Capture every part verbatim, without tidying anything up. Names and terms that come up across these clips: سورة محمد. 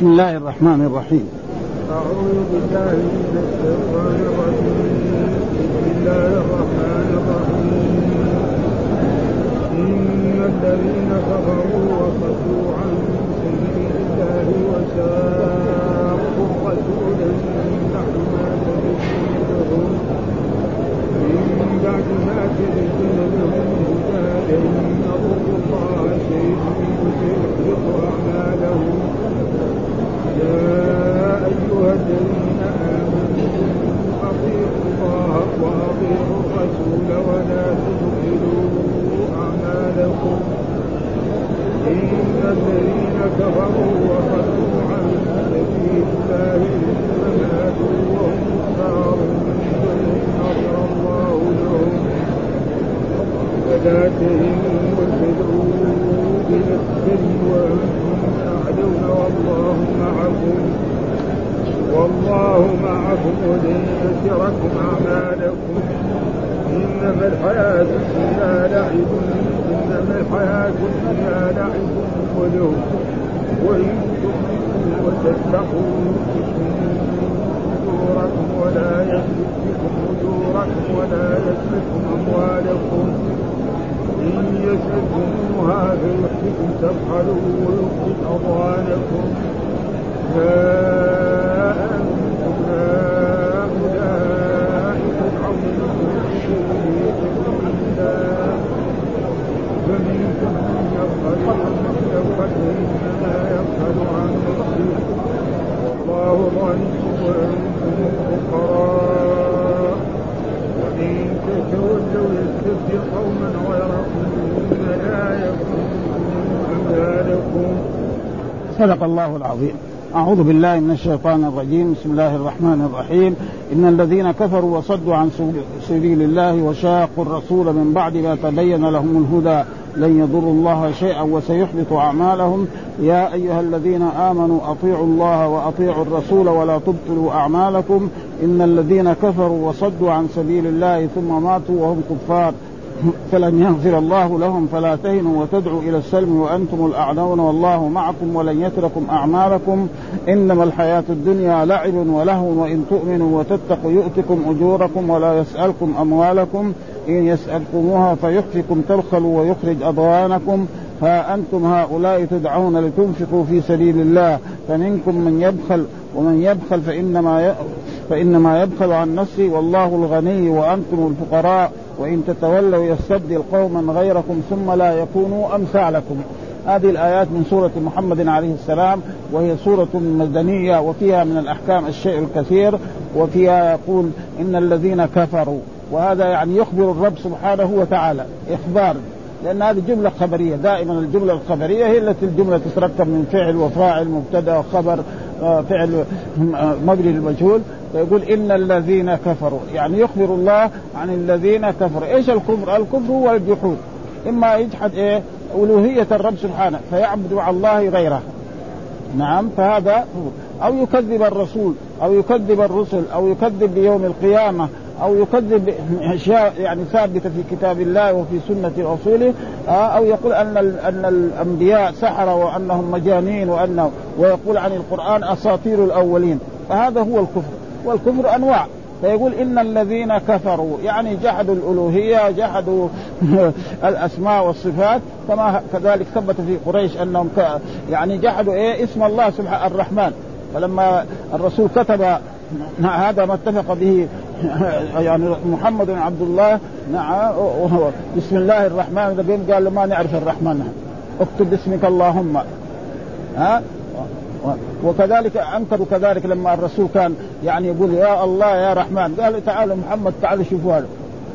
بسم الله الرحمن الرحيم. أعوذ بالله من الشيطان الرجيم. بسم الله الرحمن الرحيم. إن الذين كفروا وصدوا عن سبيل الله وشاقوا رسولا بعد ما تبين من بعد ما تبين لهم الهدى إن الله شيء يحبط أعمالهم. يا أيها الذين آمنوا أطيعوا الله وأطيعوا الرسول ولا تبطلوا أعمالكم. إن الذين كفروا وصدوا عن سبيل الله ماتوا وهم كفار حضر الله لهم فلا تهنوا وابتدعوا إلى السلم وأنتم تعلون والله معكم والله معكم ولن يتركم أعمالكم. إنما الحياة الدنيا لعب إنما الحياة الدنيا لعب ولهو وإن تؤمنوا وتتقوا يؤتكم أجوركم ولا يسلكم أجوركم ولا يسلكم أموالكم. إن يسلكموها فيحبكم تبخلوا ويؤتي أضوانكم. ها أنتم هؤلاء تدعونهم لشؤونكم إلا فمنكم من يبخل عن نفسه وإنما يبخل عن نفسه والله غني وأنتم الفقراء. وإن تتولوا يستبدل قوما غيركم ثم لا يكونوا أمثالكم. صدق الله العظيم. أعوذ بالله من الشيطان الرجيم. بسم الله الرحمن الرحيم. إن الذين كفروا وصدوا عن سبيل الله وشاقوا الرسول من بعد ما تبين لهم الهدى لن يضروا الله شيئا وسيحبط أعمالهم. يا أيها الذين آمنوا أطيعوا الله وأطيعوا الرسول ولا تبطلوا أعمالكم. إن الذين كفروا وصدوا عن سبيل الله ثم ماتوا وهم كفار فلن يغفر الله لهم. فلا تهنوا وتدعوا إلى السلم وأنتم الأعلون والله معكم ولن يتركم أعمالكم. إنما الحياة الدنيا لعب ولهو وإن تؤمنوا وتتقوا يؤتكم أجوركم ولا يسألكم أموالكم. إن يسألكموها فيحفكم تبخلوا ويخرج أضغانكم. ها أنتم هؤلاء تدعون لتنفقوا في سبيل الله فمنكم من يبخل ومن يبخل فإنما ي... فإنما يبخل عن نفسه والله الغني وأنتم الفقراء. وإن تتولوا يستبدل قوما غيركم ثم لا يكونوا أمثالكم. هذه الآيات من سورة محمد عليه السلام وهي سورة مدنية وفيها من الأحكام الشيء الكثير. وفيها يقول إن الذين كفروا، وهذا يعني يخبر الرب سبحانه وتعالى إخبار، لأن هذه جملة خبرية. دائما الجملة الخبرية هي التي الجملة تتركب من فعل وفاعل مبتدأ وخبر فعل مبني للمجهول. فيقول إن الذين كفروا، يعني يخبر الله عن الذين كفروا. إيش الكفر؟ الكفر هو الجحود، إما يجحد إيه ألوهية الرب سبحانه فيعبد مع الله غيره، نعم، فهذا، أو يكذب الرسول أو يكذب الرسل أو يكذب بيوم القيامة أو يكذب أشياء يعني ثابتة في كتاب الله وفي سنة رسوله، أو يقول أن أن الأنبياء سحرة وأنهم مجانين وأنه ويقول عن القرآن أساطير الأولين. فهذا هو الكفر، والكفر أنواع. فيقول إن الذين كفروا يعني جحدوا الألوهية، جحدوا الأسماء والصفات، كما كذلك ثبت في قريش أنهم يعني جحدوا إيه اسم الله سبحانه الرحمن. فلما الرسول كتب هذا ما اتفق به يعني محمد عبد الله، نعم، بسم الله الرحمن الرحيم، قال له ما نعرف الرحمن، اكتب باسمك اللهم، ها. وكذلك أنكروا كذلك لما الرسول كان يعني يقول يا الله يا رحمن، قال تعالوا محمد تعالوا شوفوا هذا،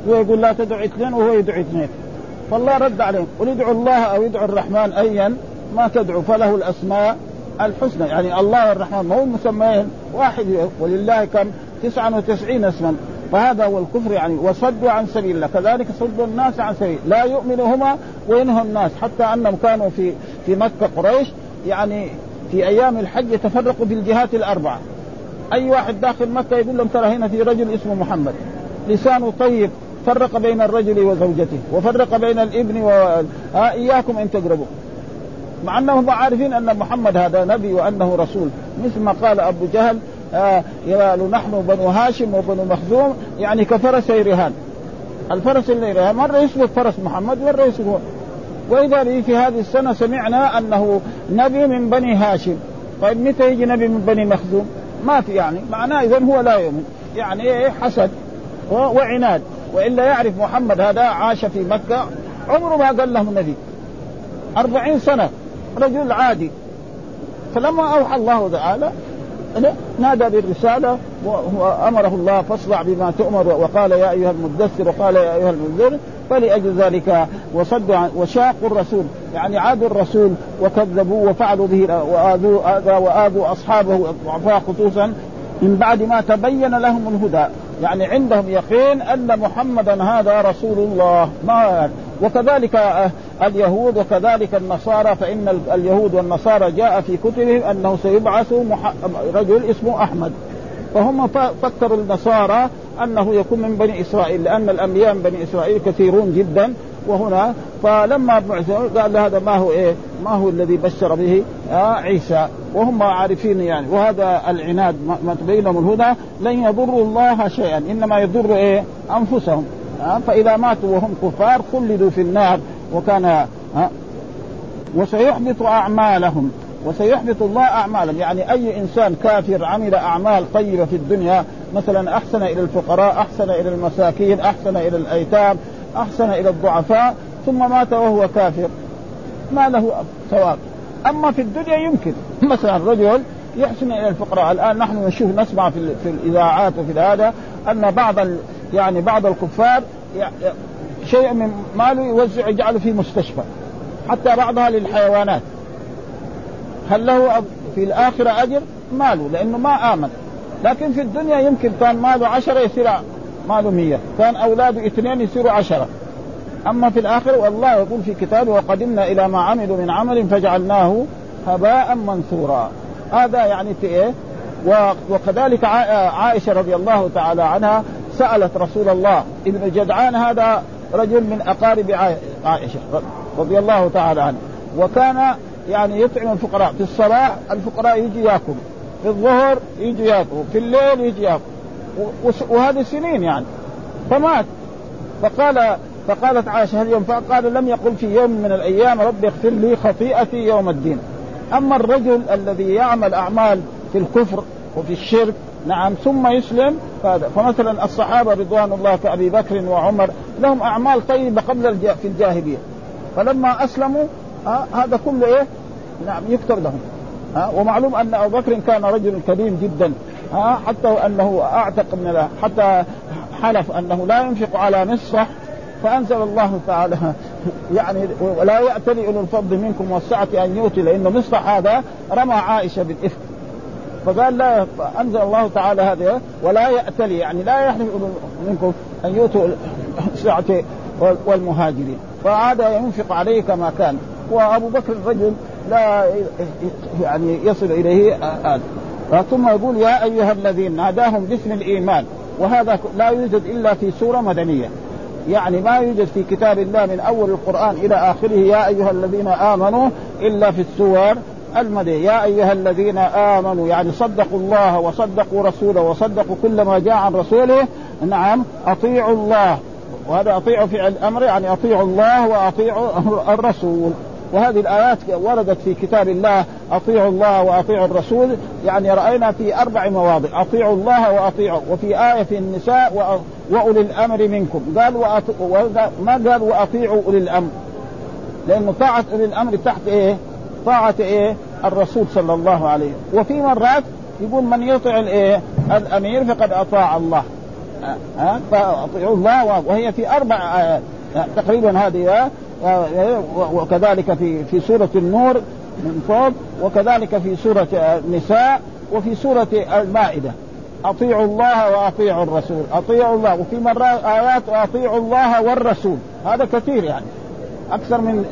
ويقول لا تدعو اثنين وهو يدعو اثنين. فالله رد عليهم قل ادعوا الله أو يدعو الرحمن أيا ما تدعو فله الأسماء الحسنى، يعني الله والرحمن ما هو مسميين واحد، ولله كم تسعة وتسعين اسما. فهذا هو الكفر، يعني وصدوا عن سبيل الله، كذلك صدوا الناس عن سبيل لا يؤمنهما وينهوا الناس. حتى أنهم كانوا في في مكة قريش يعني في أيام الحج يتفرقوا بالجهات الأربعة، أي واحد داخل مكة يقول لهم ترى هنا في رجل اسمه محمد لسانه طيب فرق بين الرجل وزوجته وفرق بين الابن و... ها إياكم أن تقربوا، مع أنهم عارفين أن محمد هذا نبي وأنه رسول، مثل ما قال أبو جهل آه يقال نحن بنو هاشم وبنو مخزوم، يعني كفرس رهان، الفرس اللي رهان مرة يسلك فرس محمد مرة يسلك. وإذا في هذه السنة سمعنا أنه نبي من بني هاشم، طيب متى يجي نبي من بني مخزوم؟ ما في، يعني معناه إذن هو لا يؤمن، يعني إيه حسد وعناد، وإلا يعرف محمد هذا عاش في مكة عمره ما قال له النبي أربعين سنة رجل عادي. فلما أوحى الله تعالى نادى بالرسالة وأمره الله فاصدع بما تؤمر، وقال يا أيها المدثر وقال يا أيها المنذر، فلأجل ذلك وصدوا وشاقوا الرسول، يعني عادوا الرسول وكذبوا وفعلوا به وآذوا, وآذوا أصحابه الضعفاء خصوصا من بعد ما تبين لهم الهدى، يعني عندهم يقين أن محمدا هذا رسول الله. ما وكذلك اليهود وكذلك النصارى، فإن اليهود والنصارى جاء في كتبهم أنه سيبعث رجل اسمه أحمد، فهم فكروا النصارى أنه يكون من بني إسرائيل، لأن الأنبياء من بني إسرائيل كثيرون جدا. وهنا فلما بعثوا قال هذا ما هو إيه ما هو الذي بشر به عيسى، وهم عارفين يعني. وهذا العناد ما تبينهم الهدى، لن يضروا الله شيئا إنما يضروا إيه أنفسهم، فإذا ماتوا وهم كفار خلدوا في النار، وكان وسيحبط أعمالهم، وسيحبط الله أعمالهم، يعني أي إنسان كافر عمل أعمال طيبة في الدنيا، مثلا أحسن إلى الفقراء، أحسن إلى المساكين، أحسن إلى الأيتام، أحسن إلى الضعفاء، ثم مات وهو كافر ما له ثواب. أما في الدنيا يمكن مثلا رجل يحسن إلى الفقراء، الآن نحن نشوف نسمع في, في الإذاعات وفي هذا أن بعض يعني بعض الكفار شيء من ماله يوزع يجعله في مستشفى، حتى بعضها للحيوانات. هل له في الآخرة أجر؟ ماله، لأنه ما آمن. لكن في الدنيا يمكن كان ماله عشرة يصير ماله مية، كان أولاده اثنين يصيروا عشرة. أما في الآخرة والله يقول في كتابه وقدمنا إلى ما عملوا من عمل فجعلناه هباء منثورا. هذا يعني في إيه؟ وكذلك عائشة رضي الله تعالى عنها سألت رسول الله، ابن جدعان هذا رجل من أقارب عائشة رضي الله تعالى عنها، وكان يعني يطعم الفقراء في الصباح، الفقراء يجي يأكل في الظهر، يجي يأكل في الليل، يجي يأكل، وهذه سنين يعني. فمات فقال فقالت عائشة هل ينفع؟ قال لم يقل في يوم من الأيام رب اغفر لي خطيئتي يوم الدين. أما الرجل الذي يعمل أعمال في الكفر وفي الشرك نعم ثم يسلم، فمثلا الصحابة رضوان الله كأبي بكر وعمر لهم أعمال طيبة قبل في الجاهلية، فلما أسلموا آه هذا كله إيه نعم يكتب لهم. آه ومعلوم أن أبو بكر كان رجل كريم جدا، آه حتى أنه أعتق من الله، حتى حلف أنه لا ينفق على نصح، فأنزل الله تعالى يعني ولا يأتلي أولو الفضل منكم والسعة أن يؤتي، لأنه مصلح هذا رمى عائشة بالإفك، فقال لا، فأنزل الله تعالى هذا ولا يأتلي، يعني لا يحلف منكم أن يؤتوا السعة والمهاجرين، فعاد ينفق عليه كما كان. وأبو بكر الرجل لا يعني يصل إليه آه آه. ثم يقول يا أيها الذين، ناداهم باسم الإيمان، وهذا لا يوجد إلا في سورة مدنية، يعني ما يوجد في كتاب الله من أول القرآن إلى آخره يا أيها الذين آمنوا إلا في السور المدنية. يا أيها الذين آمنوا يعني صدقوا الله وصدقوا رسوله وصدقوا كل ما جاء عن رسوله نعم أطيعوا الله، وهذا أطيعوا فعل الأمر، يعني أطيعوا الله وأطيعوا الرسول. وهذه الآيات وردت في كتاب الله، أطيعوا الله وأطيعوا الرسول، يعني رأينا في أربع مواضع أطيعوا الله وأطيعوا، وفي آية في النساء وأولي الأمر منكم قال وأط... ما قال وأطيعوا أولي الأمر، لأنه طاعة أولي الأمر تحت إيه طاعة إيه الرسول صلى الله عليه. وفي مرات يقول من يطيع الإيه الأمير فقد أطاع الله، فأطيعوا الله، وهي في أربع آيات تقريبا هذه، وكذلك في في سورة النور من فوق، وكذلك في سورة النساء، وفي سورة المائدة أطيعوا الله وأطيعوا الرسول أطيعوا الله، وفي مرات آيات أطيعوا الله والرسول، هذا كثير يعني أكثر من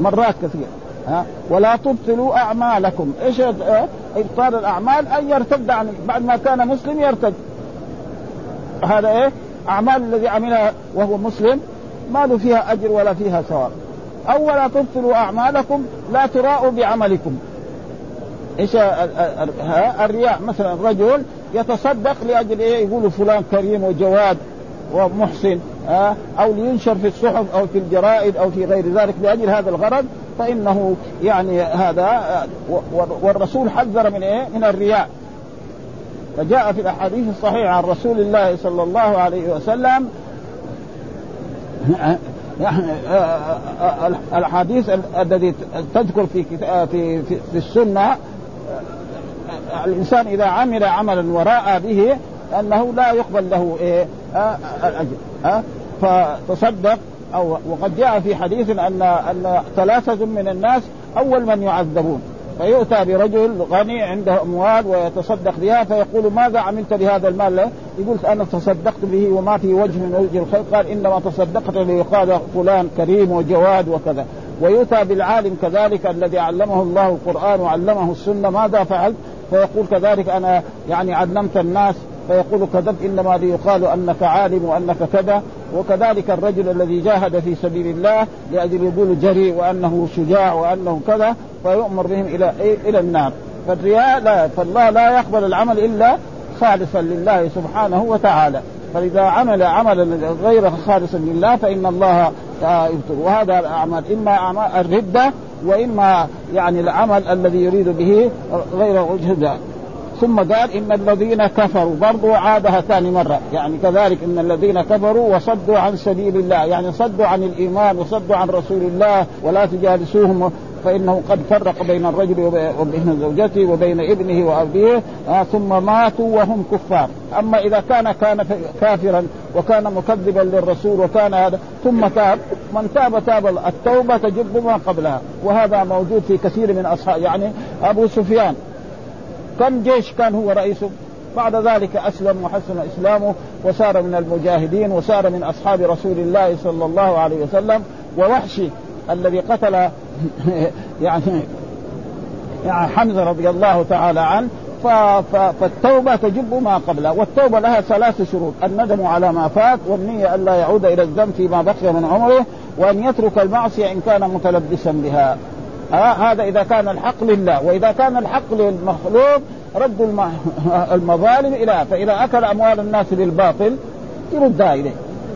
مرات كثير. ولا تبطلوا أعمالكم، إيش إبطال الأعمال؟ أن يرتد عن بعد ما كان مسلم يرتد، هذا إيه أعمال الذي عملها وهو مسلم ما له فيها أجر ولا فيها ثواب. أو ولا تبطلوا أعمالكم لا تراءوا بعملكم. إيش الرياء؟ مثلا رجل يتصدق لأجل إيه؟ يقول فلان كريم وجواد ومحسن، أو لينشر في الصحف أو في الجرائد أو في غير ذلك لأجل هذا الغرض، فإنه يعني هذا. والرسول حذر من إيه؟ من الرياء. فجاء في الأحاديث الصحيحة عن رسول الله صلى الله عليه وسلم الحديث الذي تذكر في في في السنة: الإنسان إذا عمل عملا وراء به أنه لا يقبل له إيه الأجر. فتصدق، أو وقد جاء في حديث أن أن ثلاثة من الناس أول من يعذبون، فيؤتى برجل غني عنده أموال ويتصدق بها، فيقول: ماذا عملت بهذا المال؟ يقول: أنا تصدقت به وما في وجه من وجه الخير. قال: إنما تصدقت ليقال فلان كريم وجواد وكذا. ويؤتى بالعالم كذلك الذي علمه الله القرآن وعلمه السنة: ماذا فعلت؟ فيقول: كذلك أنا يعني علمت الناس. فيقول: كذبت، إنما ليقال أنك عالم وأنك كذا. وكذلك الرجل الذي جاهد في سبيل الله لأجل يقول جريء وأنه شجاع وأنه كذا، فيؤمر بهم إلى إلى النار. فالرياء لا، فالله لا يقبل العمل إلا خالصا لله سبحانه وتعالى. فإذا عمل عملا غير خالصا لله فإن الله يبطل. وهذا الأعمال إما الردة وإما يعني العمل الذي يريد به غير وجه الله. ثم قال: إن الذين كفروا، برضو عادها ثاني مرة، يعني كذلك إن الذين كفروا وصدوا عن سبيل الله، يعني صدوا عن الإيمان وصدوا عن رسول الله. ولا تجالسوهم فإنه قد فرق بين الرجل وبين زوجته وبين ابنه وأبيه، ثم ماتوا وهم كفار. أما إذا كان كان كافرا وكان مكذبا للرسول وكان هذا ثم تاب، من تاب تاب التوبة تجب ما قبلها. وهذا موجود في كثير من أصحاب، يعني أبو سفيان كم جيش كان هو رئيسه، بعد ذلك أسلم وحسن إسلامه وصار من المجاهدين وصار من أصحاب رسول الله صلى الله عليه وسلم. ووحشي الذي قتل يعني حمزة رضي الله تعالى عنه، فالتوبة تجب ما قبلها. والتوبة لها ثلاث شروط: الندم على ما فات، والنية ألا يعود إلى الذنب فيما بقي من عمره، وأن يترك المعصية إن كان متلبسا بها. آه هذا إذا كان الحق لله. وإذا كان الحق للمخلوق رد الم... المظالم إليه. فإذا أكل أموال الناس بالباطل يردها إليه،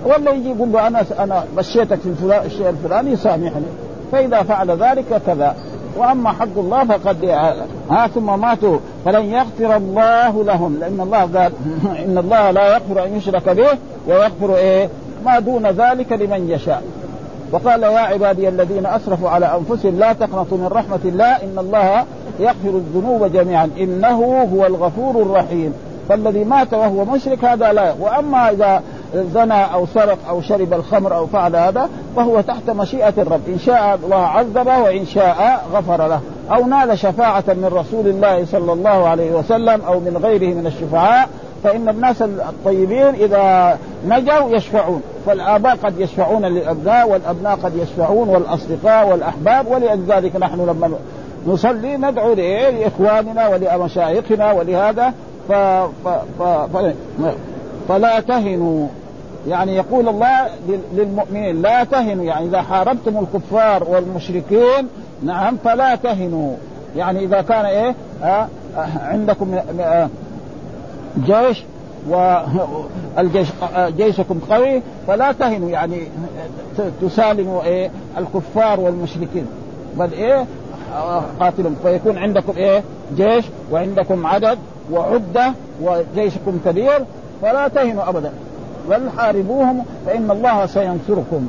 ولا يجي يقول له أنا أنا بشيتك في الفلا... الشيء الفلاني سامحني. فإذا فعل ذلك كذا. وأما حق الله فقد آه ثم ماتوا فلن يغفر الله لهم، لأن الله قال: إن الله لا يغفر أن يشرك به ويغفر إيه ما دون ذلك لمن يشاء. وقال: يا عبادي الذين أسرفوا على أنفسهم لا تقنطوا من رحمة الله إن الله يغفر الذنوب جميعا إنه هو الغفور الرحيم. فالذي مات وهو مشرك هذا لا. وأما إذا زنى أو سرق أو شرب الخمر أو فعل هذا فهو تحت مشيئة الرب، إن شاء الله عذبه وإن شاء غفر له. أو نال شفاعة من رسول الله صلى الله عليه وسلم أو من غيره من الشفعاء، فإن الناس الطيبين إذا نجوا يشفعون. فالآباء قد يشفعون للأبناء، والأبناء قد يشفعون، والأصدقاء والأحباب. ولذلك نحن لما نصلي ندعو لإخواننا ولمشايخنا ولهذا. ف... ف... ف... ف... فلا تهنوا، يعني يقول الله للمؤمنين: لا تهنوا، يعني إذا حاربتم الكفار والمشركين نعم فلا تهنوا. يعني إذا كان إيه آه عندكم آه جيش والجيش جيشكم قوي فلا تهنوا، يعني تسالموا إيه الكفار والمشركين، بل إيه قاتلهم. فيكون عندكم إيه جيش وعندكم عدد وعدة وجيشكم كبير، فلا تهنوا أبدا، بل حاربوهم فإن الله سينصركم.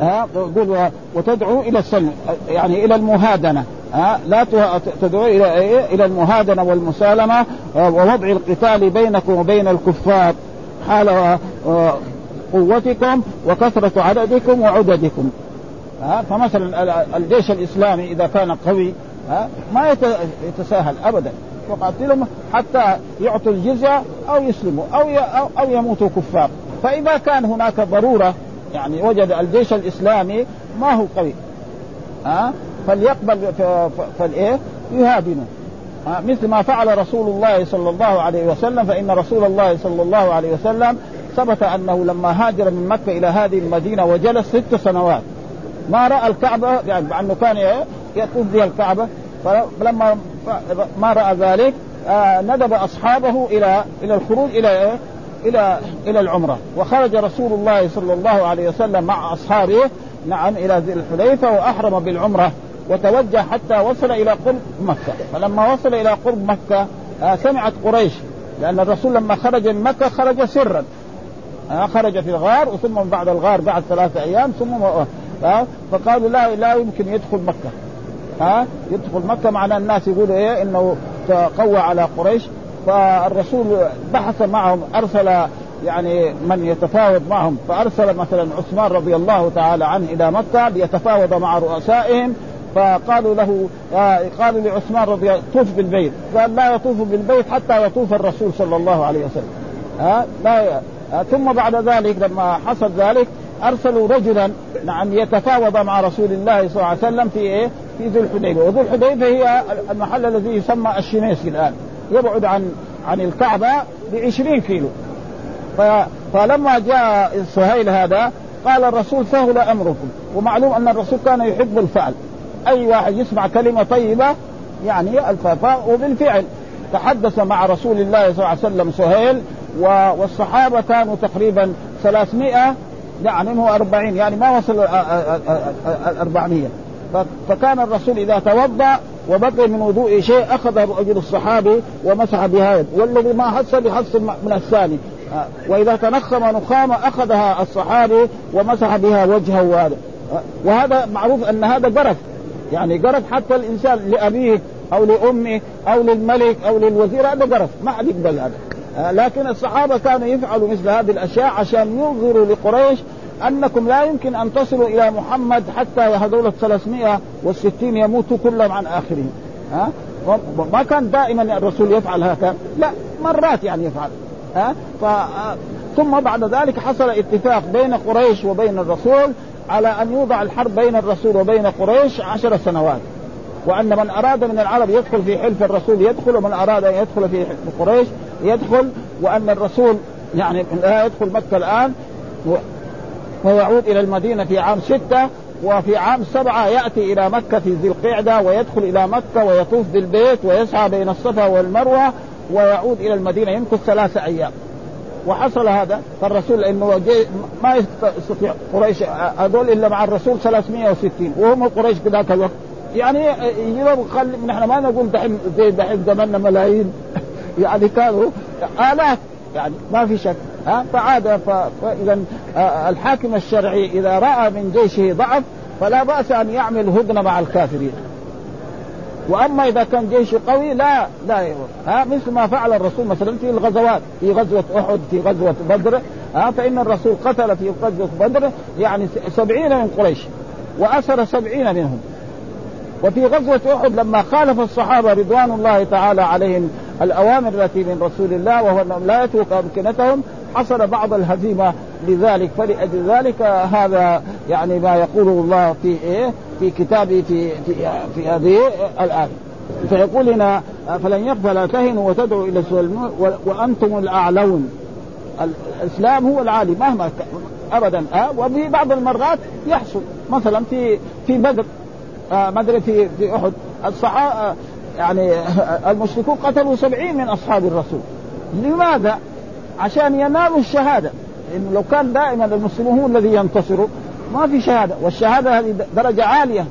ها يقول: وتدعو إلى السلم، يعني إلى المهادنة. ها لا تدعو إلى إيه؟ إلى المهادنة والمسالمة ووضع القتال بينكم وبين الكفار حال قوتكم وكثرة عددكم وعددكم. ها فمثلا الجيش الإسلامي إذا كان قوي ها ما يتساهل أبدا، وقاتلهم حتى يعطوا الجزية أو يسلموا أو أو يموتوا كفار. فإذا كان هناك ضرورة، يعني وجد الجيش الإسلامي ما هو قوي ها فليقبل فالإيه يهادنه، مثل ما فعل رسول الله صلى الله عليه وسلم. فإن رسول الله صلى الله عليه وسلم ثبت أنه لما هاجر من مكة إلى هذه المدينة وجلس ست سنوات ما رأى الكعبة يعني مع أنه كان يطوف بها الكعبة، فلما ما رأى ذلك ندب أصحابه إلى إلى الخروج إلى إلى إلى العمرة. وخرج رسول الله صلى الله عليه وسلم مع أصحابه نعم إلى ذي الحليفة وأحرم بالعمرة وتوجه حتى وصل إلى قرب مكة. فلما وصل إلى قرب مكة سمعت قريش، لأن الرسول لما خرج من مكة خرج سرا، خرج في الغار وثم بعد الغار بعد ثلاثة أيام ثم فقالوا لا لا يمكن يدخل مكة، ها يدخل مكة معنا الناس يقولوا إيه إنه تقوى على قريش. فالرسول بحث معهم، أرسل يعني من يتفاوض معهم، فأرسل مثلا عثمان رضي الله تعالى عنه إلى مكة ليتفاوض مع رؤسائهم. فقالوا له قالوا لعثمان رضي الله طوف بالبيت، قال لا يطوف بالبيت حتى يطوف الرسول صلى الله عليه وسلم، ها لا. ثم بعد ذلك لما حصل ذلك أرسلوا رجلا نعم يتفاوض مع رسول الله صلى الله عليه وسلم في إيه في ذو الحديبية. وذو الحديبية هي المحل الذي يسمى الشميس الآن، يبعد عن عن الكعبة بعشرين كيلو. فلما جاء سهيل هذا قال الرسول سهل أمركم. ومعلوم أن الرسول كان يحب الفعل، أي واحد يسمع كلمة طيبة يعني الفاء وبالفعل تحدث مع رسول الله صلى الله عليه وسلم سهيل. والصحابة كانوا تقريبا ثلاثمائة يعني هو أربعين، يعني ما وصل الأربعمية. فكان الرسول إذا توضأ وبقي من وضوء شيء أخذه بأجل الصحابي ومسح بها يد، والذي ما حس بحس من الثاني، وإذا تنخم نخامة أخذها الصحابي ومسح بها وجهه. وهذا وهذا معروف أن هذا جرف، يعني جرف حتى الإنسان لأبيه أو لأمه أو للملك أو للوزير، هذا جرف ما حد يقبل هذا. لكن الصحابة كانوا يفعلوا مثل هذه الأشياء عشان ينظروا لقريش أنكم لا يمكن أن تصلوا إلى محمد حتى هذول الثلاثمائة والستين يموتوا كلهم عن آخرين. ها؟ ما كان دائما الرسول يفعل هكذا، لا مرات يعني يفعل. ها؟ ف... ثم بعد ذلك حصل اتفاق بين قريش وبين الرسول على أن يوضع الحرب بين الرسول وبين قريش عشر سنوات، وأن من أراد من العرب يدخل في حلف الرسول يدخل، ومن أراد أن يدخل في حلف قريش يدخل، وأن الرسول يعني لا يدخل مكة الآن و... ويعود إلى المدينة في عام ستة، وفي عام سبعة يأتي إلى مكة في ذي القعدة ويدخل إلى مكة ويطوف بالبيت ويسعى بين الصفا والمروة ويعود إلى المدينة يمكث ثلاثة أيام. وحصل هذا. فالرسول إنه ما يستطيع قريش هذول إلا مع الرسول ثلاثمائة وستين، وهم قريش بذاك الوقت يعني يجيبوا خل... نحن ما نقول دحين زي دحين زماننا ملايين يعني كانوا آلاف يعني ما في شك. ها فعاد ف... فإذا الحاكم الشرعي إذا رأى من جيشه ضعف فلا بأس أن يعمل هدنة مع الكافرين، وأما إذا كان جيشه قوي لا لا يقول. ها مثل ما فعل الرسول مثلا في الغزوات، في غزوة أحد، في غزوة بدر. ها فإن الرسول قتل في غزوة بدر يعني سبعين من قريش وأسر سبعين منهم. وفي غزوة أحد لما خالف الصحابة رضوان الله تعالى عليهم الأوامر التي من رسول الله وهو أنهم لا يترك أمكنتهم حصل بعض الهزيمة لذلك. فلأجل ذلك هذا يعني ما يقوله الله في إيه في كتابه في في, في هذه الآية، فيقول لنا فلن يقبل تهنوا وتدعوا إلى السلم وأنتم الأعلون. الإسلام هو العالي مهما أبدا. أه وفي بعض المرات يحصل مثلا في في بدر آه مدري في في أحد الصحابة يعني المشركون قتلوا سبعين من أصحاب الرسول. لماذا؟ عشان ينالوا الشهادة. إنه لو كان دائما المسلمون الذي ينتصروا ما في شهادة، والشهادة هذه درجة عالية.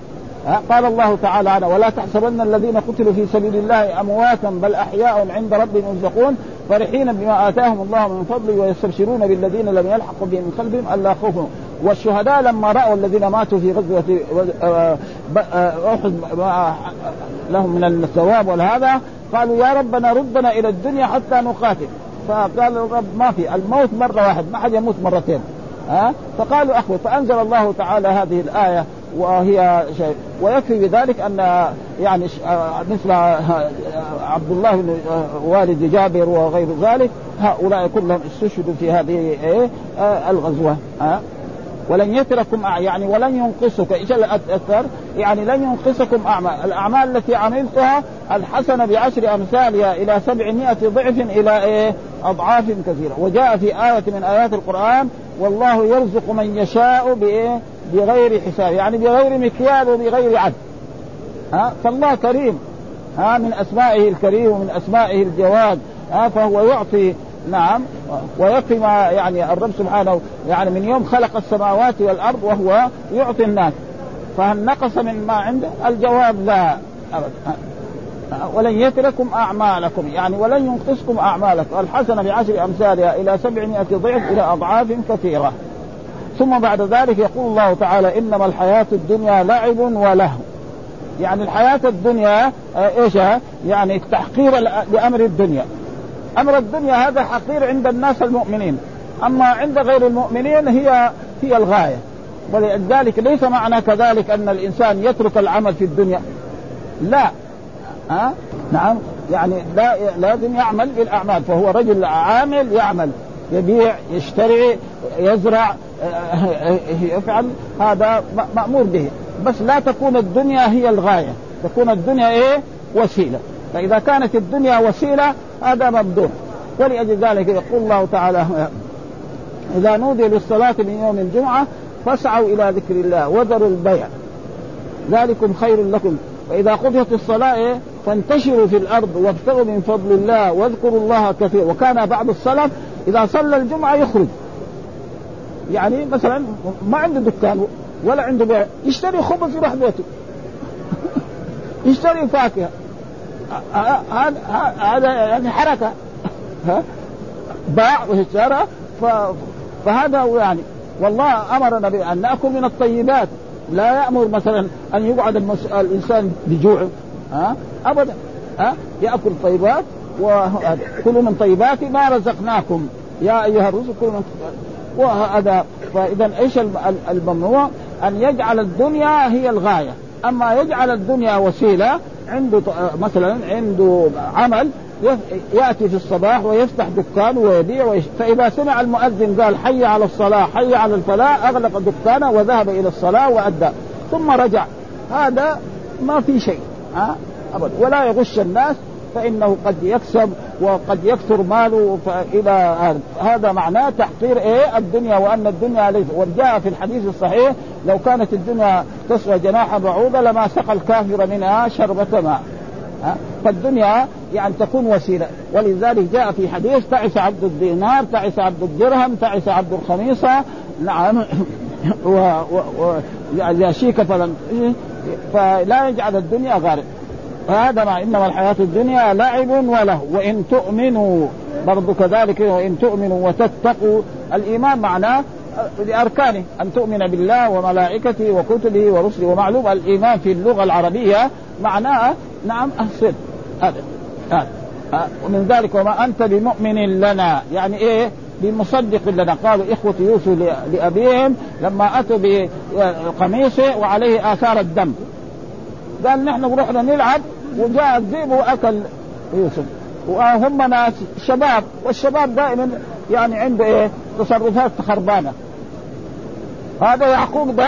قال الله تعالى عنه ولا تحسبن الذين قتلوا في سبيل الله أمواتا بل أحياء عند ربهم يرزقون فرحين بما آتاهم الله من فضله ويستبشرون بالذين لم يلحقوا بهم من خلفهم ألا خوف. والشهداء لما رأوا الذين ماتوا في غزوة أحد لهم من الثواب والهذا قالوا يا ربنا ردنا إلى الدنيا حتى نقاتل. فقال الرب ما في الموت مرة واحد، ما حد يموت مرتين. ها فقالوا أخوة. فأنزل الله تعالى هذه الآية وهي شيء. ويكفي بذلك أن يعني مثل عبد الله بن والد جابر وغير ذلك هؤلاء كلهم استشهدوا في هذه الغزوة. ها ولن يترككم يعني ولن ينقصك أثر يعني لن ينقصكم أعمال. الأعمال التي عملتها الحسنة بعشر أمثالها إلى سبعمائة ضعف إلى إيه أضعاف كثيرة. وجاء في آية من آيات القرآن والله يرزق من يشاء بغير حساب، يعني بغير مكيال وبغير عد. ها فالله كريم، ها من أسمائه الكريم ومن أسمائه الجواد، ها فهو يعطي نعم ويقي ما يعني الرب سبحانه يعني من يوم خلق السماوات والأرض وهو يعطي الناس، فهل نقص من ما عنده؟ الجواب لا أبدا. ولن يتركم أعمالكم، يعني ولن ينقصكم أعمالكم، الحسنة بعشر أمثالها إلى سبعمائة ضعف إلى أضعاف كثيرة. ثم بعد ذلك يقول الله تعالى إنما الحياة الدنيا لعب ولهو، يعني الحياة الدنيا إيش؟ يعني التحقير لأمر الدنيا. أمر الدنيا هذا حقير عند الناس المؤمنين، أما عند غير المؤمنين هي هي الغاية. ولذلك ليس معنى كذلك أن الإنسان يترك العمل في الدنيا، لا ها؟ نعم يعني لا لازم يعمل بالأعمال، فهو رجل عامل يعمل، يبيع يشتري يزرع يفعل، هذا مأمور به، بس لا تكون الدنيا هي الغاية، تكون الدنيا إيه؟ وسيلة. فإذا كانت الدنيا وسيلة هذا مبدور. ولأجل ذلك يقول الله تعالى إذا نودي للصلاة من يوم الجمعة فاسعوا إلى ذكر الله وذروا البيع ذلكم خير لكم وإذا قضيت الصلاة فانتشروا في الأرض وابتغوا من فضل الله واذكروا الله كثيرا. وكان بعض السلف إذا صلى الجمعة يخرج، يعني مثلا ما عنده دكان ولا عنده بيع، يشتري خبز يروح بيته يشتري فاكهة، هذا يعني حركة باع واشترى، فهذا يعني والله أمرنا بأن نأكل من الطيبات، لا يأمر مثلا أن يقعد الإنسان بجوع أبدا، يأكل طيبات وكلوا من طيبات ما رزقناكم يا أيها الرسل كلوا من وهذا. فإذا إيش الممنوع؟ أن يجعل الدنيا هي الغاية، أما يجعل الدنيا وسيلة، عنده مثلا عنده عمل يأتي في الصباح ويفتح دكان ويبيع، فإذا سمع المؤذن قال حي على الصلاة حي على الفلاح أغلق دكانه وذهب إلى الصلاة وأدى ثم رجع، هذا ما في شيء أه؟ أبدا. ولا يغش الناس فإنه قد يكسب وقد يكثر ماله إلى هذا معناه تحقير إيه الدنيا، وأن الدنيا ليس. وجاء في الحديث الصحيح لو كانت الدنيا تسوى جناح بعوضة لما سقى الكافر منها شربة ماء. فالدنيا يعني تكون وسيلة. ولذلك جاء في حديث تعس عبد الدينار تعس عبد الدرهم تعس عبد الخميصة نعم ويشيك فلن فلا يجعل الدنيا غارب. هذا ما إنما الحياة الدنيا لعب ولهو وإن تؤمنوا برضو كذلك وإن تؤمنوا وتتقوا. الإيمان معناه لأركانه أن تؤمن بالله وملائكته وكتبه ورسله، ومعلوم الإيمان في اللغة العربية معناه نعم أحسن هذا هذا ومن ذلك وما أنت بمؤمن لنا يعني إيه بمصدق لنا. قالوا إخوة يوسف لأبيهم لما أتوا بقميصه وعليه آثار الدم قال نحن بروحنا نلعب وجاء الذئب وأكل يوسف، وهم ناس شباب والشباب دائما يعني عنده إيه تصرفات خربانة. هذا يعقوب ده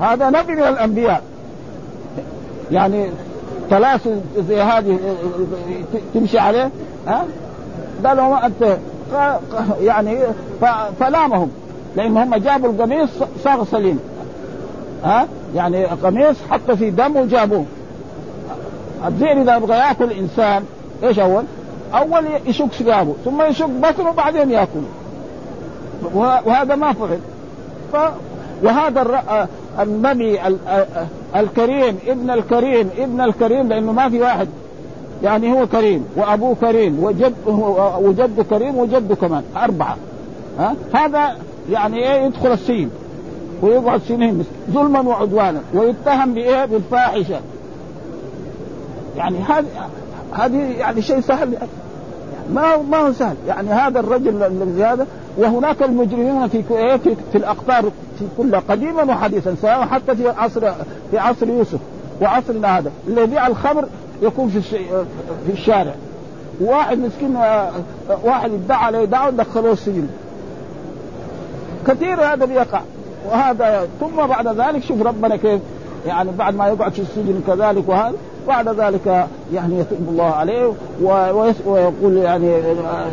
هذا نبي من الأنبياء، يعني تلاسل زي هذه تمشي عليه ها ده لو ما أنت يعني فلامهم لأنهم جابوا القميص صار سليم ها يعني قميص حط في دم وجابوه. الذئب إذا بغى يأكل إنسان إيش أول أول يشك سقابه ثم يشك بطنه وبعدين يأكله، وهذا ما فعل. ف... وهذا النبي ال... الكريم ابن الكريم ابن الكريم لأنه ما في واحد يعني هو كريم وأبوه كريم وجد وجد كريم وجده كمان أربعة ها؟ هذا يعني إيه يدخل السجن ويقعد سنين ظلما وعدوانا ويتهم بإيه بالفاحشة، يعني هذه هذه يعني شيء سهل يعني ما ما هو سهل يعني هذا الرجل الذي هذا. وهناك المجرمون في في, في الأقطار في كل قديما وحديثا سواء حتى في عصر في عصر يوسف وعصرنا هذا اللي يبيع الخمر يكون في في الشارع، واحد مسكين واحد يدعى عليه دعوة دخلوه السجن كثير هذا بيقع. وهذا ثم بعد ذلك شوف ربنا كيف يعني بعد ما يقعد في السجن كذلك وهذا بعد ذلك يعني يتوب الله عليه ويقول يعني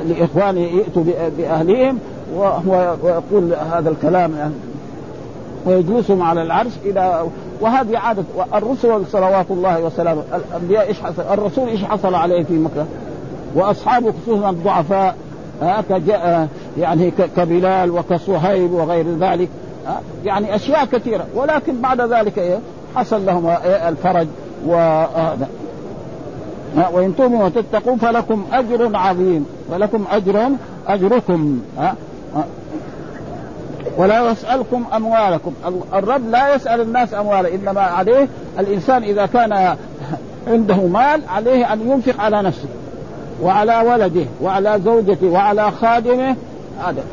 لإخواني ائتوا بأهلهم ويقول هذا الكلام يعني ويجلسهم على العرش إلى. وهذه عادة الرسل صلوات الله وسلامه. الأنبياء إيش حصل؟ الرسول إيش حصل عليه في مكة؟ وأصحابه خصوصا الضعفاء يعني كبلال وكصهيب وغير ذلك، يعني أشياء كثيرة. ولكن بعد ذلك إيه؟ حصل لهم الفرج و. وإن تؤمنوا وتتقوا فلكم أجر عظيم، فلكم أجر أجركم ولا يسألكم أموالكم. الرب لا يسأل الناس أمواله، إنما عليه الإنسان إذا كان عنده مال عليه أن ينفق على نفسه وعلى ولده وعلى زوجته وعلى خادمه.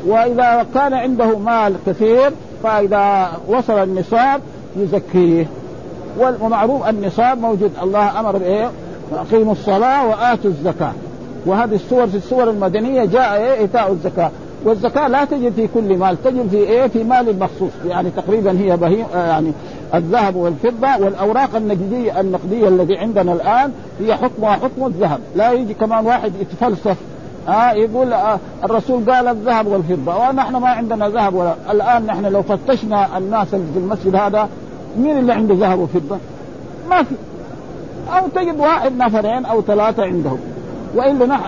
وإذا كان عنده مال كثير فإذا وصل النصاب يزكيه، ومعروف النصاب موجود، الله أمر بإيه؟ أقيموا الصلاة وآتوا الزكاة. وهذه السور في السور المدنية جاء إيه؟ إيتاء الزكاة. والزكاة لا تجد في كل مال، تجد في إيه؟ في مال مخصوص، يعني تقريبا هي بهيم يعني الذهب والفضة والأوراق النقدية النقدية التي عندنا الآن هي حكمها حكم الذهب. لا يجي كمان واحد يتفلسف آه يقول آه الرسول قال الذهب والفضة ونحن ما عندنا ذهب ولا. الآن نحن لو فتشنا الناس اللي في المسجد هذا مين اللي عنده ذهب وفضة؟ ما في، أو تجد واحد نفرين أو ثلاثة عندهم. وإلا نح...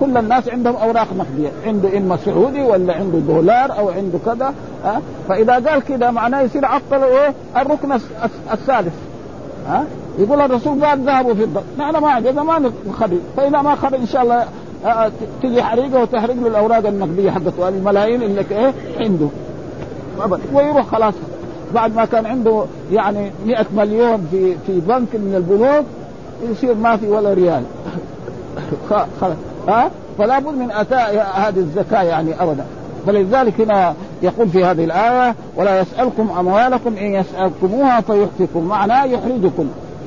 كل الناس عندهم أوراق نقدية، عنده إما سعودي ولا عنده دولار أو عنده كذا. أه؟ فإذا قال كذا معناه يصير عطل إيه؟ الركن الثالث. أه؟ يقول الرسول قال ذهب وفضة، نحن ما عندنا ما نخرج. فإذا ما خرج إن شاء الله أه تجي حريقة وتحرق له الأوراق النقدية حقته الملايين اللي إيه عنده أبدا. ويروح خلاص بعد ما كان عنده يعني مئة مليون في في بنك من البنوك يصير ما في ولا ريال. ها فلا بد من أداء هذه الزكاة يعني أبدا. فلذلك هنا يقول في هذه الآية ولا يسألكم أموالكم إن يسألكموها فيحفكم، معناه يحرجكم،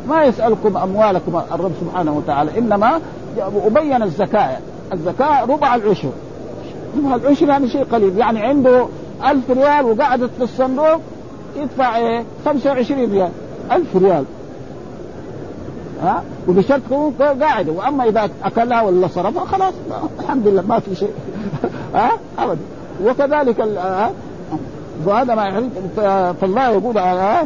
ما يسألكم أموالكم الرب سبحانه وتعالى، إنما أبين الزكاة. الزكاة ربع العشر، ربع العشر يعني شيء قليل، يعني عنده ألف ريال وقعدت في الصندوق يدفع إيه؟ خمسة وعشرين ريال، ألف ريال ها، وبشرط يكون قاعد. واما اذا اكلها ولا صرفها خلاص الحمد لله ما في شيء ها ابدا. وكذلك هذا ما يحرج. فالله يقول ها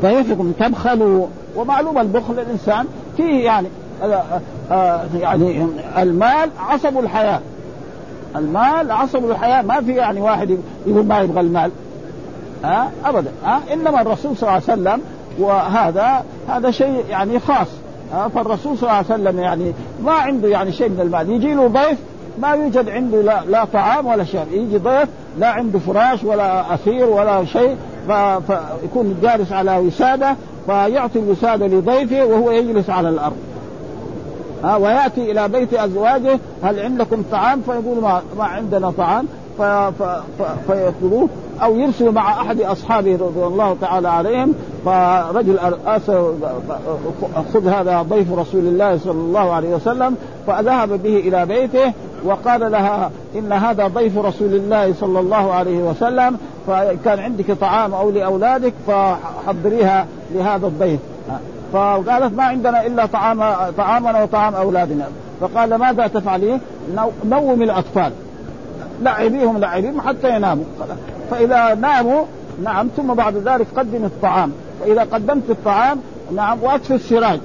فيحفكم تبخلوا. ومعلوم البخل الانسان فيه يعني يعني المال عصب الحياه، المال عصب الحياه. ما في يعني واحد يقول ما يبغى المال ها ابدا ها، انما الرسول صلى الله عليه وسلم وهذا هذا شيء يعني خاص. فالرسول صلى الله عليه وسلم يعني ما عنده يعني شيء من المال. يجي له ضيف ما يوجد عنده لا, لا طعام ولا شيء، يجي ضيف لا عنده فراش ولا أسير ولا شيء، فيكون جالس على وسادة فيعطي الوسادة لضيفه وهو يجلس على الأرض. ويأتي إلى بيت أزواجه هل عندكم طعام؟ فيقول ما, ما عندنا طعام، فيأكلوه أو يرسل مع أحد أصحابه رضي الله تعالى عليهم، فرجل أسر خذ هذا ضيف رسول الله صلى الله عليه وسلم، فذهب به إلى بيته وقال لها إن هذا ضيف رسول الله صلى الله عليه وسلم، فكان عندك طعام أو لأولادك فحضريها لهذا الضيف. فقالت ما عندنا إلا طعام طعامنا وطعام أولادنا. فقال ماذا تفعلين؟ نوم الأطفال، لعبيهم لعبيهم حتى يناموا. فإذا ناموا نعم ثم بعد ذلك قدم الطعام. فإذا قدمت الطعام نعم وأطفي السراج،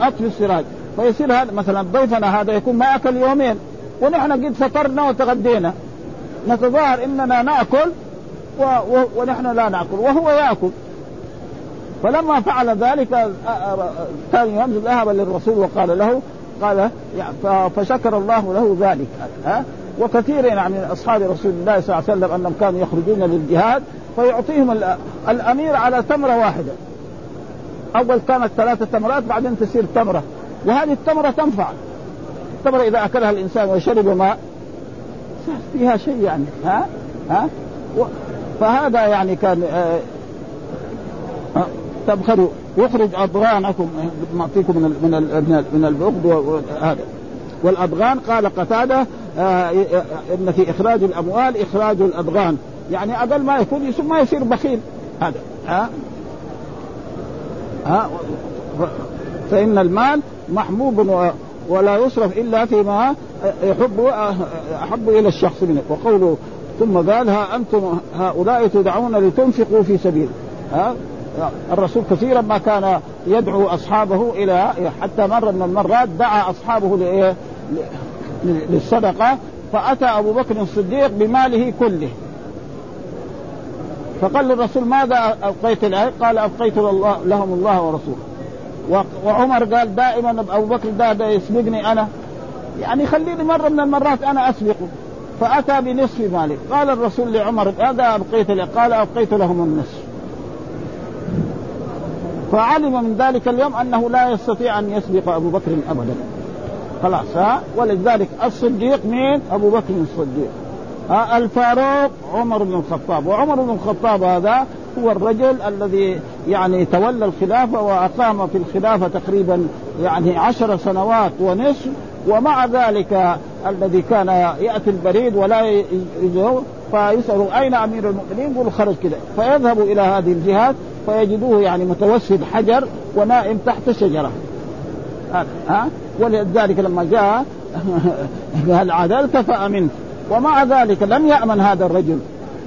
أطفي السراج. فيصير هذا مثلا ضيفنا هذا يكون ما أكل يومين ونحن قد فطرنا وتغدينا، نتظاهر إننا نأكل و... و... ونحن لا نأكل وهو يأكل. فلما فعل ذلك ثاني يوم ذهب للرسول وقال له قال فشكر الله له ذلك. ها وكثير يعني من أصحاب رسول الله صلى الله عليه وسلم أنهم كانوا يخرجون للجهاد فيعطيهم الأمير على تمرة واحدة. أول كانت ثلاثة تمرات بعدين تصير تمرة، وهذه التمرة تنفع. التمرة إذا أكلها الإنسان وشرب ماء فيها شيء يعني ها ها و... فهذا يعني كان آه... آه... تبخروا يخرج أضغانكم معطيكم من ال... من ال... من البغض وهذا والأضغان. قال قتادة آه إن في إخراج الأموال إخراج الأضغان، يعني أقل ما يكون يسمى ما يصير بخيل هذا ها ها. فإن المال محبوب ولا يصرف إلا فيما يحب أحب إلى الشخص منه. وقوله ثم قال ها أنتم هؤلاء تدعون لتنفقوا في سبيل ها؟ الرسول كثيرا ما كان يدعو أصحابه إلى حتى مرة من المرات دعا أصحابه لإيه؟ للصدقة، فأتى أبو بكر الصديق بماله كله فقال للرسول ماذا أبقيت الآن؟ قال أبقيت لهم الله ورسوله. وعمر قال دائما أبو بكر ده يسبقني أنا، يعني خليني مرة من المرات أنا أسبقه، فأتى بنصف ماله. قال الرسول لعمر هذا أبقيت له، قال أبقيت لهم النصف. فعلم من ذلك اليوم أنه لا يستطيع أن يسبق أبو بكر أبدا خلاص ها. ولذلك الصديق مين؟ أبو بكر الصديق. الفاروق عمر بن الخطاب، وعمر بن الخطاب هذا هو الرجل الذي يعني تولى الخلافة وأقام في الخلافة تقريبا يعني عشر سنوات ونصف، ومع ذلك الذي كان يأتي البريد ولا يجوه فيسأل أين أمير المؤمنين؟ يقول خرج كده، فيذهب إلى هذه الجهات فيجدوه يعني متوسد حجر ونائم تحت شجرة ها ها. ولذلك لما جاء هل عدلت فأمنت، ومع ذلك لم يأمن هذا الرجل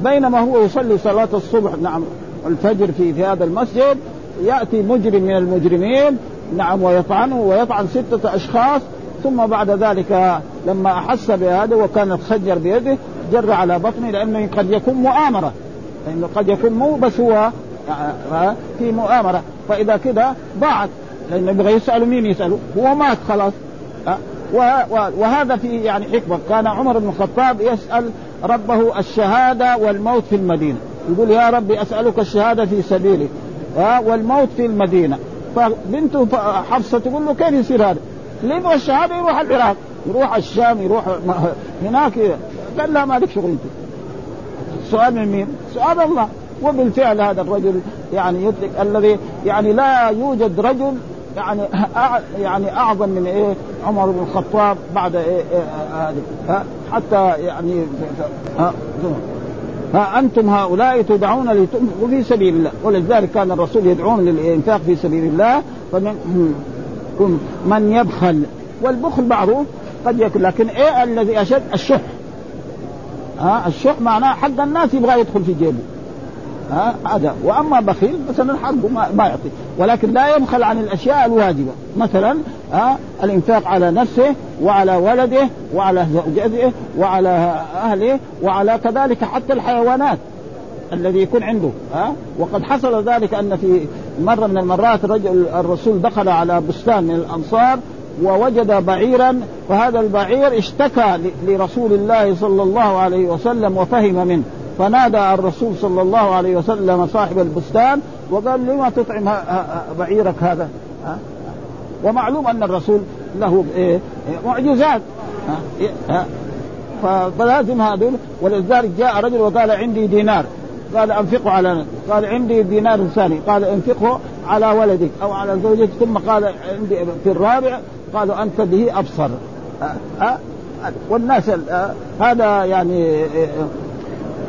بينما هو يصلي صلاة الصبح نعم الفجر في, في هذا المسجد، يأتي مجرم من المجرمين نعم ويطعنه ويطعن ستة أشخاص، ثم بعد ذلك لما أحس بهذا وكانت خجر بيده جر على بطنه، لأنه قد يكون مؤامرة، لأنه قد يكون مو بس هو في مؤامرة، فإذا كده بعد لأنه يبغى يسأله مين يسأله؟ هو مات خلاص. وهذا في يعني حكمة كان عمر بن الخطاب يسأل ربه الشهادة والموت في المدينة، يقول يا ربي أسألك الشهادة في سبيلك والموت في المدينة. فبنته حفصة تقول له كيف يصير هذا؟ اللي يبغى الشهادة يروح العراق، يروح الشام، يروح هناك. قال لا ما لك شغل، انت سؤال من مين؟ سؤال الله. وبالفعل هذا الرجل يعني يطلق الذي يعني لا يوجد رجل يعني يعني أعظم من إيه عمر بن الخطاب بعد إيه هذا، حتى يعني ها أنتم هؤلاء تدعون لتنفقوا في سبيل الله. ولذلك كان الرسول يدعون للإنفاق في سبيل الله. فمن من يبخل، والبخل معروف قد يكون، لكن إيه الذي أشد؟ الشح ها. الشح معناه حق الناس يبغى يدخل في جيبه ها هذا. وأما بخيل مثلا حقه ما يعطي، ولكن لا يبخل عن الأشياء الواجبة، مثلا ها الإنفاق على نفسه وعلى ولده وعلى زوجته وعلى أهله وعلى كذلك حتى الحيوانات الذي يكون عنده ها. وقد حصل ذلك أن في مرة من المرات رجل الرسول دخل على بستان من الأنصار ووجد بعيرا، فهذا البعير اشتكى لرسول الله صلى الله عليه وسلم وفهم منه، فنادى الرسول صلى الله عليه وسلم صاحب البستان وقال لما تطعم بعيرك هذا. ومعلوم أن الرسول له معجزات فلازم هذول. ولذلك جاء رجل وقال عندي دينار، قال أنفقه على، قال عندي دينار ثاني، قال أنفقه على ولدك أو على زوجك، ثم قال عندي في الرابع قالوا أنت به أبصر. والناس هذا يعني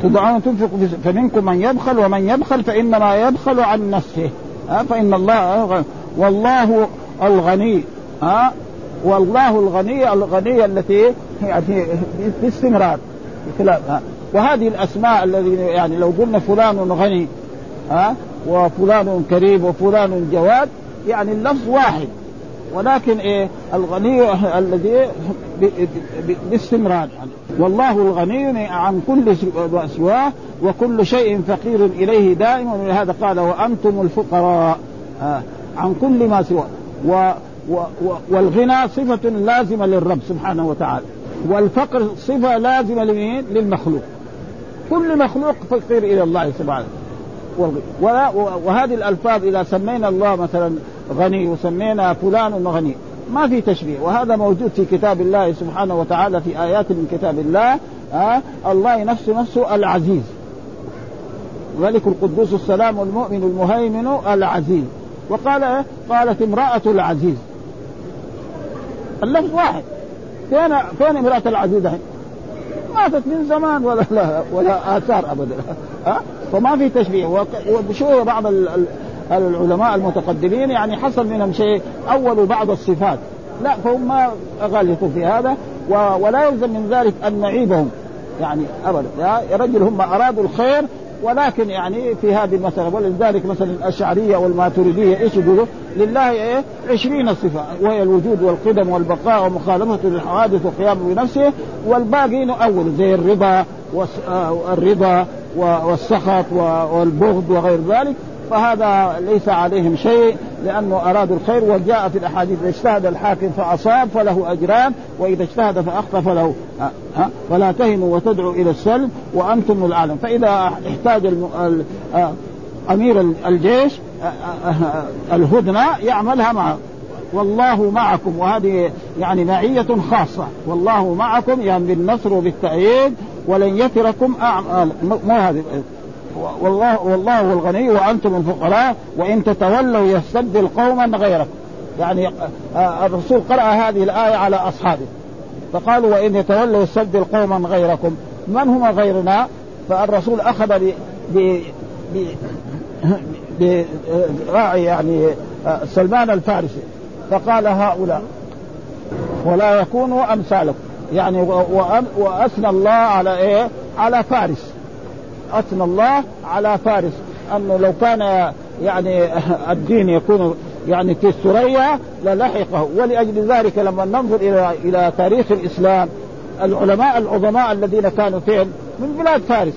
تدعون تنفقوا. فمنكم من يبخل، ومن يبخل فإنما يبخل عن نفسه، فإن الله والله الغني، والله الغني، الغني التي يعني باستمرار. وهذه الأسماء الذين يعني لو قلنا فلان غني ها وفلان كريم وفلان جواد، يعني اللفظ واحد، ولكن إيه الغني الذي باستمرار يعني. والله الغني عن كل سواه، وكل شيء فقير إليه دائما، ولهذا قال وأنتم الفقراء عن كل ما سواه. و و و والغنى صفة لازمة للرب سبحانه وتعالى، والفقر صفة لازمة لمين؟ للمخلوق. كل مخلوق فقير إلى الله سبحانه. وهذه الألفاظ إذا سمينا الله مثلا غني وسمينا فلان غني ما في تشبيه، وهذا موجود في كتاب الله سبحانه وتعالى في آيات من كتاب الله. آه الله نفسه نفسه العزيز، ملك القدوس السلام المؤمن المهيمن العزيز. وقال إيه؟ قالت امرأة العزيز، اللفظ واحد. فين فين امرأة العزيز؟ ماتت من زمان ولا لا ولا آثار أبدا ها. فما في تشبيه. وبشوي بعض العلماء المتقدمين يعني حصل منهم شيء أول بعض الصفات، لا فهم غالطوا في هذا، ولا يلزم من ذلك أن نعيبهم يعني أبدا. يا رجل هم أرادوا الخير ولكن يعني في هذه المسألة. ولذلك مثلا الأشعرية والماتريدية إيش يقولوا؟ لله إيه عشرين صفة، وهي الوجود والقدم والبقاء ومخالفة للحوادث وقيامه بنفسه، والباقي نؤول زي الربا والرضا والسخط والبغض وغير ذلك. فهذا ليس عليهم شيء لأنه أرادوا الخير. وجاء في الأحاديث إذا اجتهد الحاكم فأصاب فله أجران، وإذا اجتهد فأخطأ فله أه أه فلا تهنوا وتدعوا إلى السلم وأنتم الأعلون. فإذا احتاج أمير الجيش الهدنة يعملها معه، والله معكم، وهذه يعني معية خاصة، والله معكم يعني بالنصر وبالتأييد ولن يتركم أعمال. ما هذه؟ والله والله هو الغني وأنتم الفقراء وإن تتولوا يستبدل قوما غيركم. يعني الرسول قرأ هذه الآية على أصحابه فقالوا وإن يتولوا يستبدل قوما غيركم، من هم غيرنا؟ فالرسول أخذ ب ب ب ب راعي يعني سلمان الفارسي فقال هؤلاء ولا يكونوا أمثالكم، يعني وأثنى الله على إيه؟ على فارس، أثنى الله على فارس أنه لو كان يعني الدين يكون يعني في السرية للحقه. ولأجل ذلك لما ننظر إلى إلى تاريخ الإسلام العلماء العظماء الذين كانوا فيهم من بلاد فارس،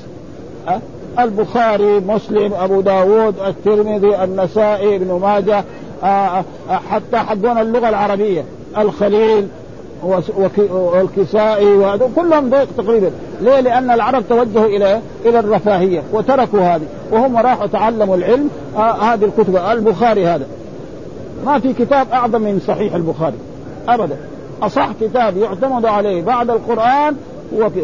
أه؟ البخاري، مسلم، أبو داود، الترمذي، النسائي، ابن ماجه، أه حتى حدونا اللغة العربية الخليل والكسائي وهذا كلهم ضيق تقريبا. ليه؟ لأن العرب توجهوا إلى إلى الرفاهية وتركوا هذه، وهم راحوا تعلموا العلم. آه هذه الكتب البخاري هذا ما في كتاب أعظم من صحيح البخاري أبدا، أصح كتاب يعتمد عليه بعد القرآن،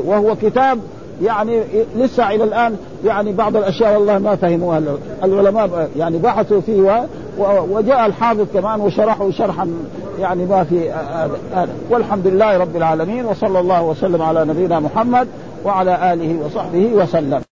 وهو كتاب يعني لسه إلى الآن يعني بعض الأشياء والله ما فهموها العلماء، يعني بحثوا فيه، وجاء الحافظ كمان وشرحه شرحا يعني ما في هذا. والحمد لله رب العالمين، وصلى الله وسلم على نبينا محمد وعلى آله وصحبه وسلم.